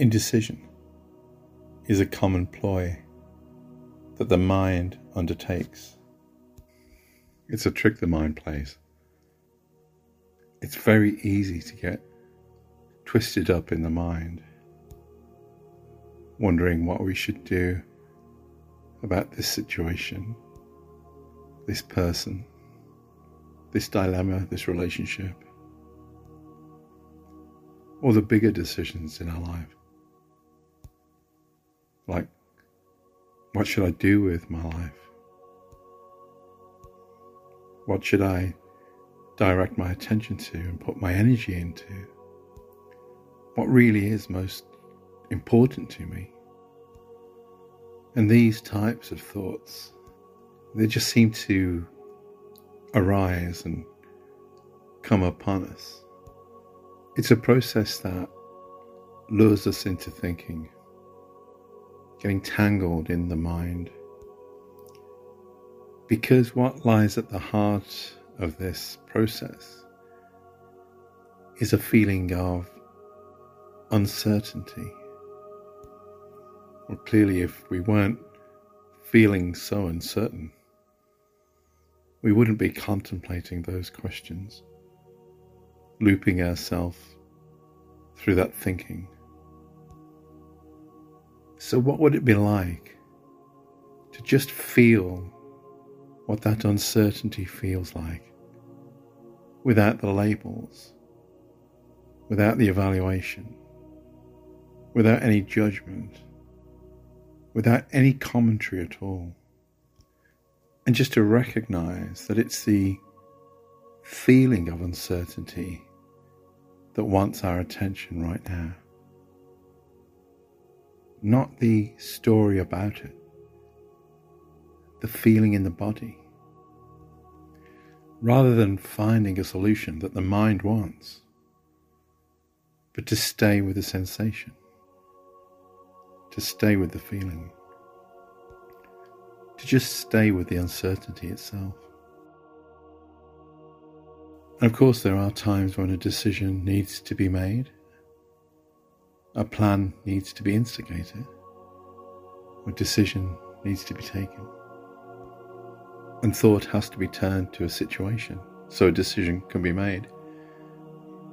Indecision is a common ploy that the mind undertakes. It's a trick the mind plays. It's very easy to get twisted up in the mind, wondering what we should do about this situation, this person, this dilemma, this relationship, or the bigger decisions in our life. Like, what should I do with my life? What should I direct my attention to and put my energy into? What really is most important to me? And these types of thoughts, they just seem to arise and come upon us. It's a process that lures us into thinking, getting tangled in the mind. Because what lies at the heart of this process is a feeling of uncertainty. Well, clearly, if we weren't feeling so uncertain, we wouldn't be contemplating those questions, looping ourselves through that thinking. So what would it be like to just feel what that uncertainty feels like, without the labels, without the evaluation, without any judgment, without any commentary at all? And just to recognize that it's the feeling of uncertainty that wants our attention right now, not the story about it, the feeling in the body. Rather than finding a solution that the mind wants, but to stay with the sensation, to stay with the feeling, to just stay with the uncertainty itself. And of course, there are times when a decision needs to be made, a plan needs to be instigated, a decision needs to be taken, and thought has to be turned to a situation so a decision can be made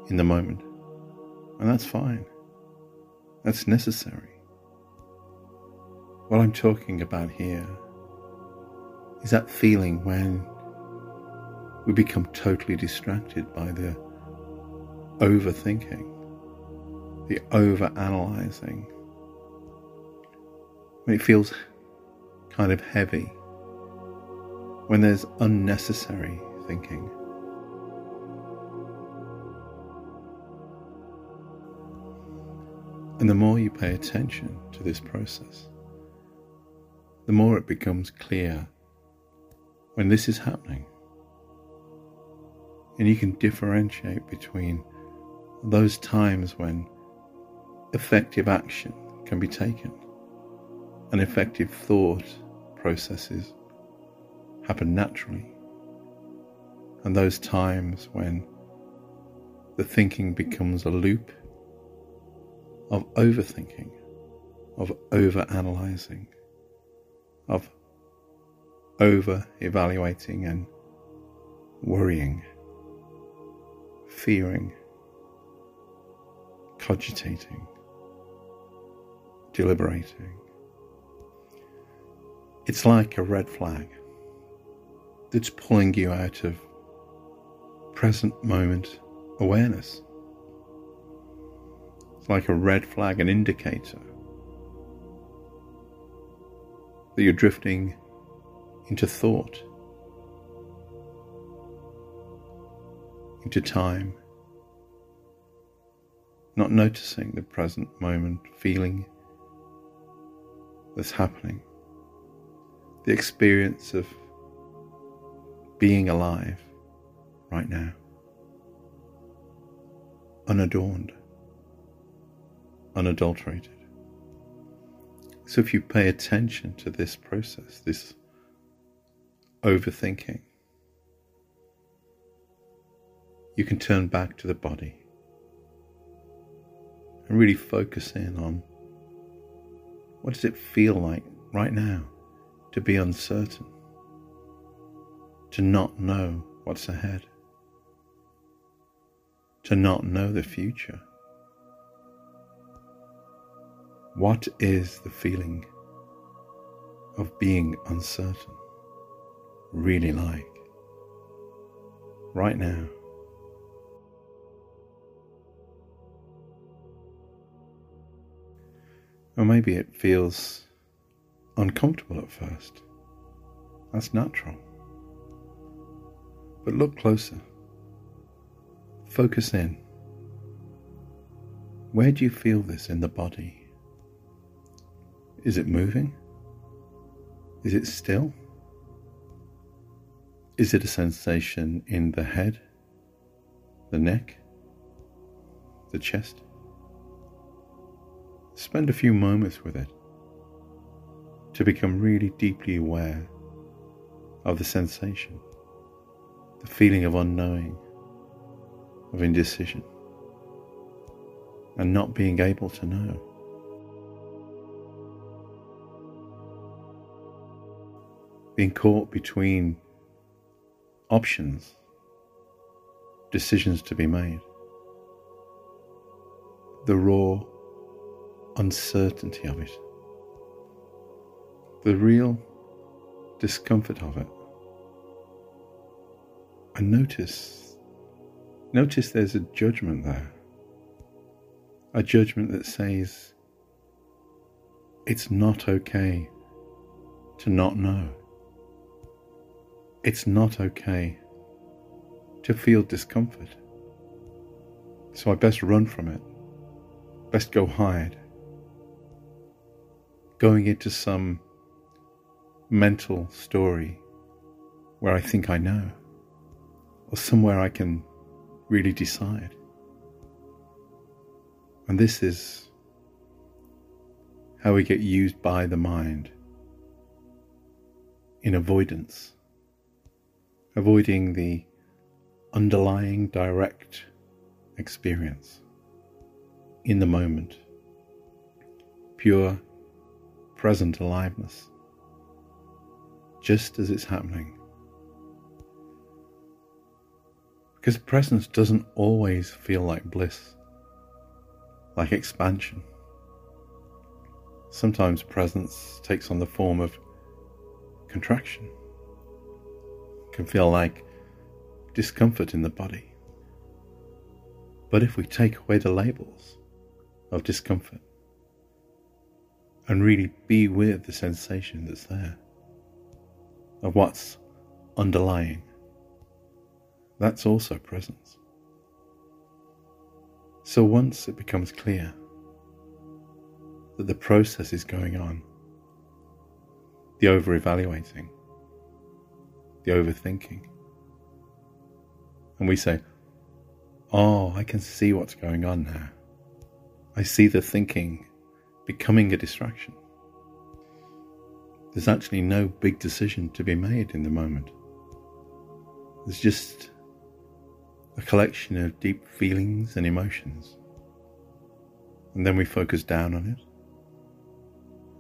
in the moment. And that's fine, that's necessary. What I'm talking about here is that feeling when we become totally distracted by the overthinking, the overanalyzing, when it feels kind of heavy, when there's unnecessary thinking. And the more you pay attention to this process, the more it becomes clear when this is happening. And you can differentiate between those times when effective action can be taken and effective thought processes happen naturally, and those times when the thinking becomes a loop of overthinking, of overanalyzing, of over-evaluating and worrying, fearing, cogitating, deliberating. It's like a red flag that's pulling you out of present moment awareness. It's like a red flag, an indicator that you're drifting into thought, into time, not noticing the present moment feeling that's happening, the experience of being alive right now, unadorned, unadulterated. So if you pay attention to this process, this overthinking, you can turn back to the body and really focus in on what does it feel like right now to be uncertain, to not know what's ahead, to not know the future. What is the feeling of being uncertain really like right now? Or maybe it feels uncomfortable at first. That's natural. But look closer. Focus in. Where do you feel this in the body? Is it moving? Is it still? Is it a sensation in the head, the neck, the chest? Spend a few moments with it to become really deeply aware of the sensation, the feeling of unknowing, of indecision, and not being able to know. Being caught between options, decisions to be made, the raw uncertainty of it, the real discomfort of it. And notice there's a judgment there, a judgment that says it's not okay to not know, it's not okay to feel discomfort, so I best run from it, best go hide. Going into some mental story where I think I know, or somewhere I can really decide. And this is how we get used by the mind in avoidance, avoiding the underlying direct experience in the moment, pure present aliveness, just as it's happening. Because presence doesn't always feel like bliss, like expansion. Sometimes presence takes on the form of contraction. It can feel like discomfort in the body. But if we take away the labels of discomfort, and really be with the sensation that's there, of what's underlying, that's also presence. So once it becomes clear that the process is going on, the over-evaluating, the overthinking, and we say, oh, I can see what's going on now. I see the thinking becoming a distraction. There's actually no big decision to be made in the moment. There's just a collection of deep feelings and emotions. And then we focus down on it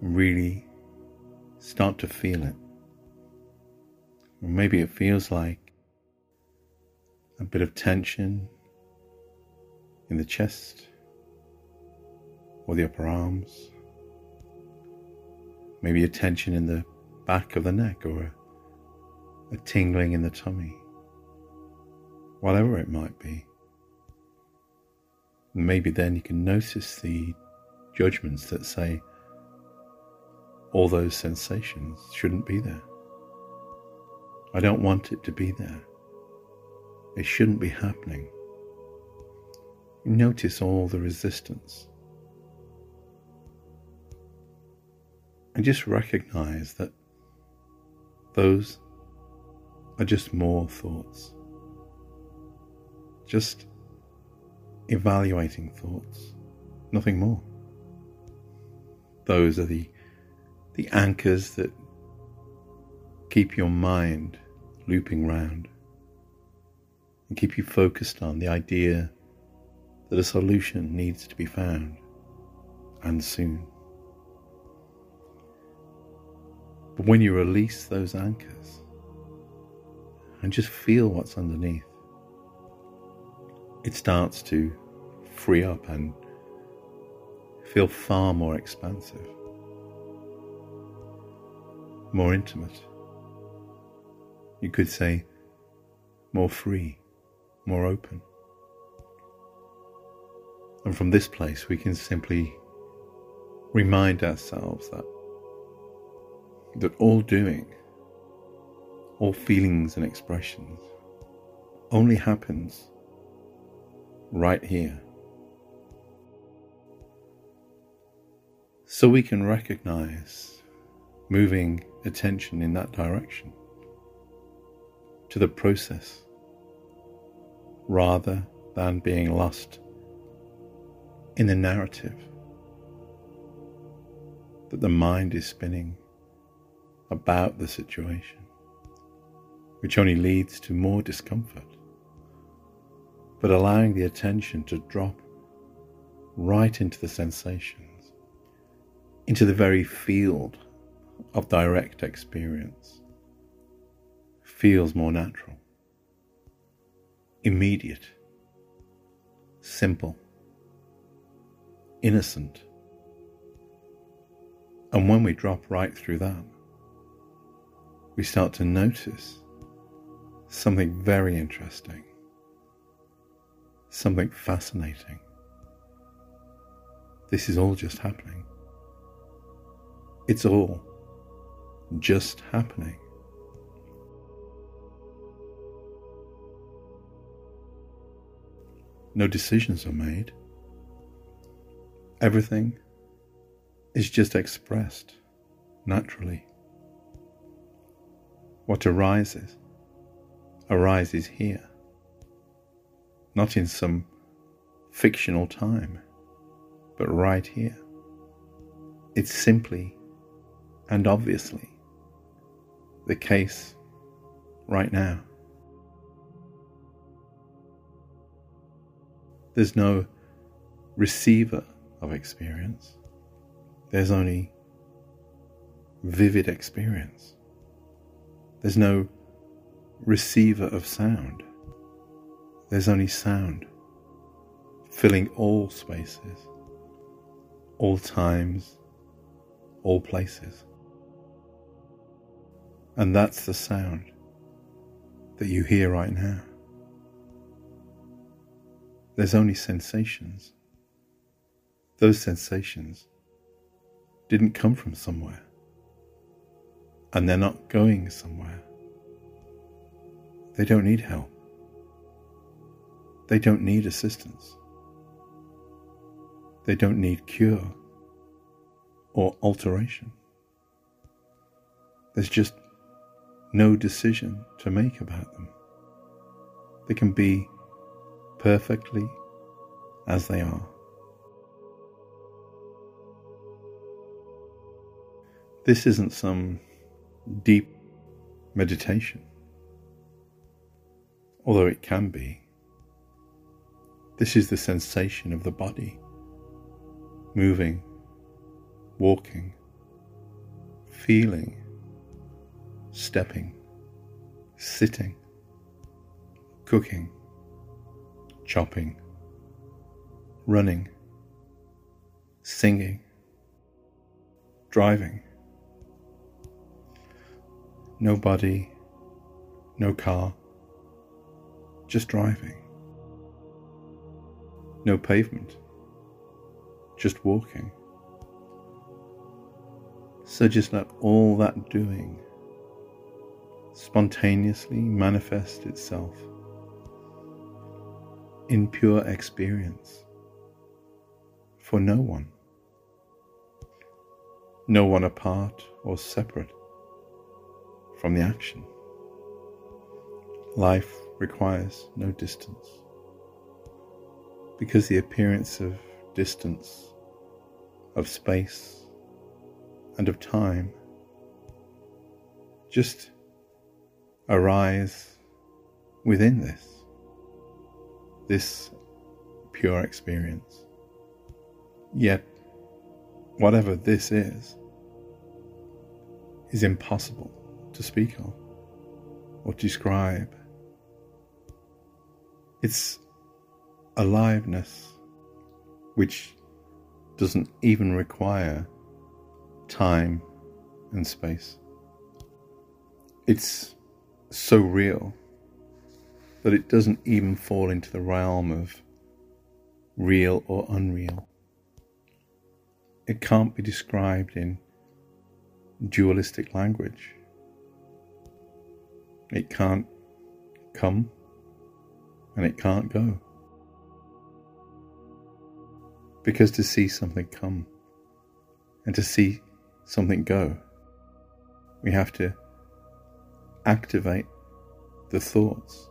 and really start to feel it. Or maybe it feels like a bit of tension in the chest, or the upper arms, maybe a tension in the back of the neck, or a tingling in the tummy, whatever it might be. And maybe then you can notice the judgments that say all those sensations shouldn't be there. I don't want it to be there. It shouldn't be happening. Notice all the resistance. And just recognize that those are just more thoughts. Just evaluating thoughts, nothing more. Those are the anchors that keep your mind looping round and keep you focused on the idea that a solution needs to be found. and soon. But when you release those anchors and just feel what's underneath, it starts to free up and feel far more expansive, more intimate. You could say more free, more open. And from this place, we can simply remind ourselves that all doing, all feelings and expressions only happens right here. So we can recognize moving attention in that direction, to the process, rather than being lost in the narrative that the mind is spinning about the situation, which only leads to more discomfort. But allowing the attention to drop right into the sensations, into the very field of direct experience, feels more natural, immediate, simple, innocent. And when we drop right through that, we start to notice something very interesting, something fascinating. This is all just happening. It's all just happening. No decisions are made. Everything is just expressed naturally. What arises here, not in some fictional time, but right here. It's simply and obviously the case right now. There's no receiver of experience. There's only vivid experience. There's no receiver of sound. There's only sound, filling all spaces, all times, all places. And that's the sound that you hear right now. There's only sensations. Those sensations didn't come from somewhere. And they're not going somewhere. They don't need help. They don't need assistance. They don't need cure or alteration. There's just no decision to make about them. They can be perfectly as they are. This isn't some deep meditation, although it can be. This is the sensation of the body moving, walking, feeling, stepping, sitting, cooking, chopping, running, singing, driving. No body, no car, just driving. No pavement, just walking. So just let all that doing spontaneously manifest itself in pure experience for no one. No one apart or separate from the action. Life requires no distance, because the appearance of distance, of space, and of time just arise within this pure experience. Yet whatever this is impossible to speak of or describe. Its aliveness, which doesn't even require time and space. It's so real that it doesn't even fall into the realm of real or unreal. It can't be described in dualistic language. It can't come and it can't go. Because to see something come and to see something go, we have to activate the thoughts.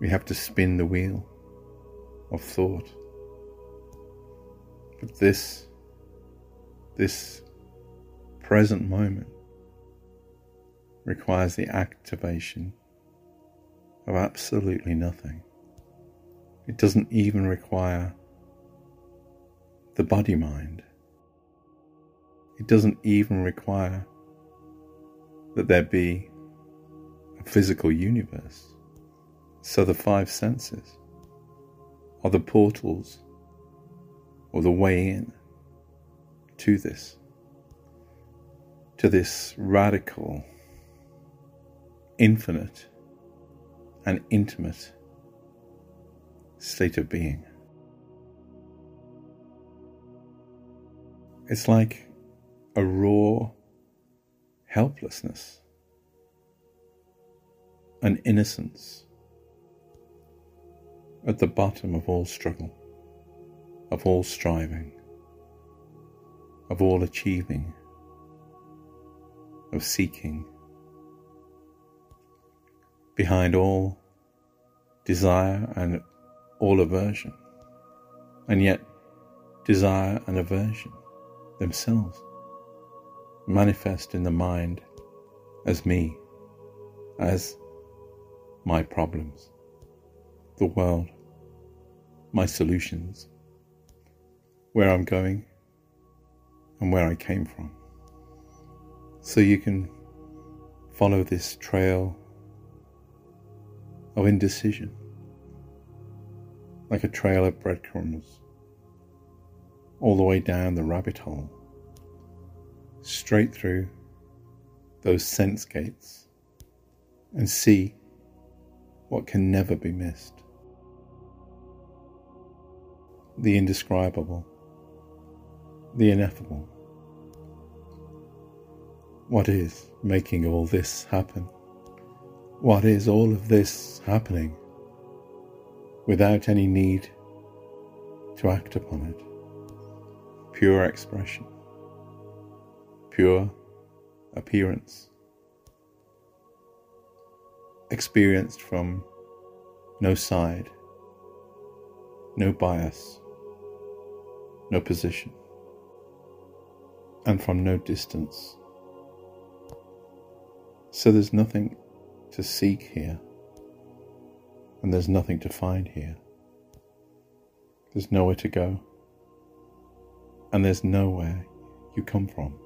We have to spin the wheel of thought. But this present moment requires the activation of absolutely nothing. It doesn't even require the body-mind. It doesn't even require that there be a physical universe. So the five senses are the portals or the way in to this radical, infinite and intimate state of being. It's like a raw helplessness, an innocence at the bottom of all struggle, of all striving, of all achieving, of seeking. Behind all desire and all aversion, and yet desire and aversion themselves manifest in the mind as me, as my problems, the world, my solutions, where I'm going and where I came from. So you can follow this trail of indecision, like a trail of breadcrumbs, all the way down the rabbit hole, straight through those sense gates, and see what can never be missed. The indescribable, the ineffable. What is making all this happen? What is all of this happening without any need to act upon it? Pure expression, pure appearance, experienced from no side, no bias, no position, and from no distance. So there's nothing to seek here, and there's nothing to find here. There's nowhere to go, and there's nowhere you come from.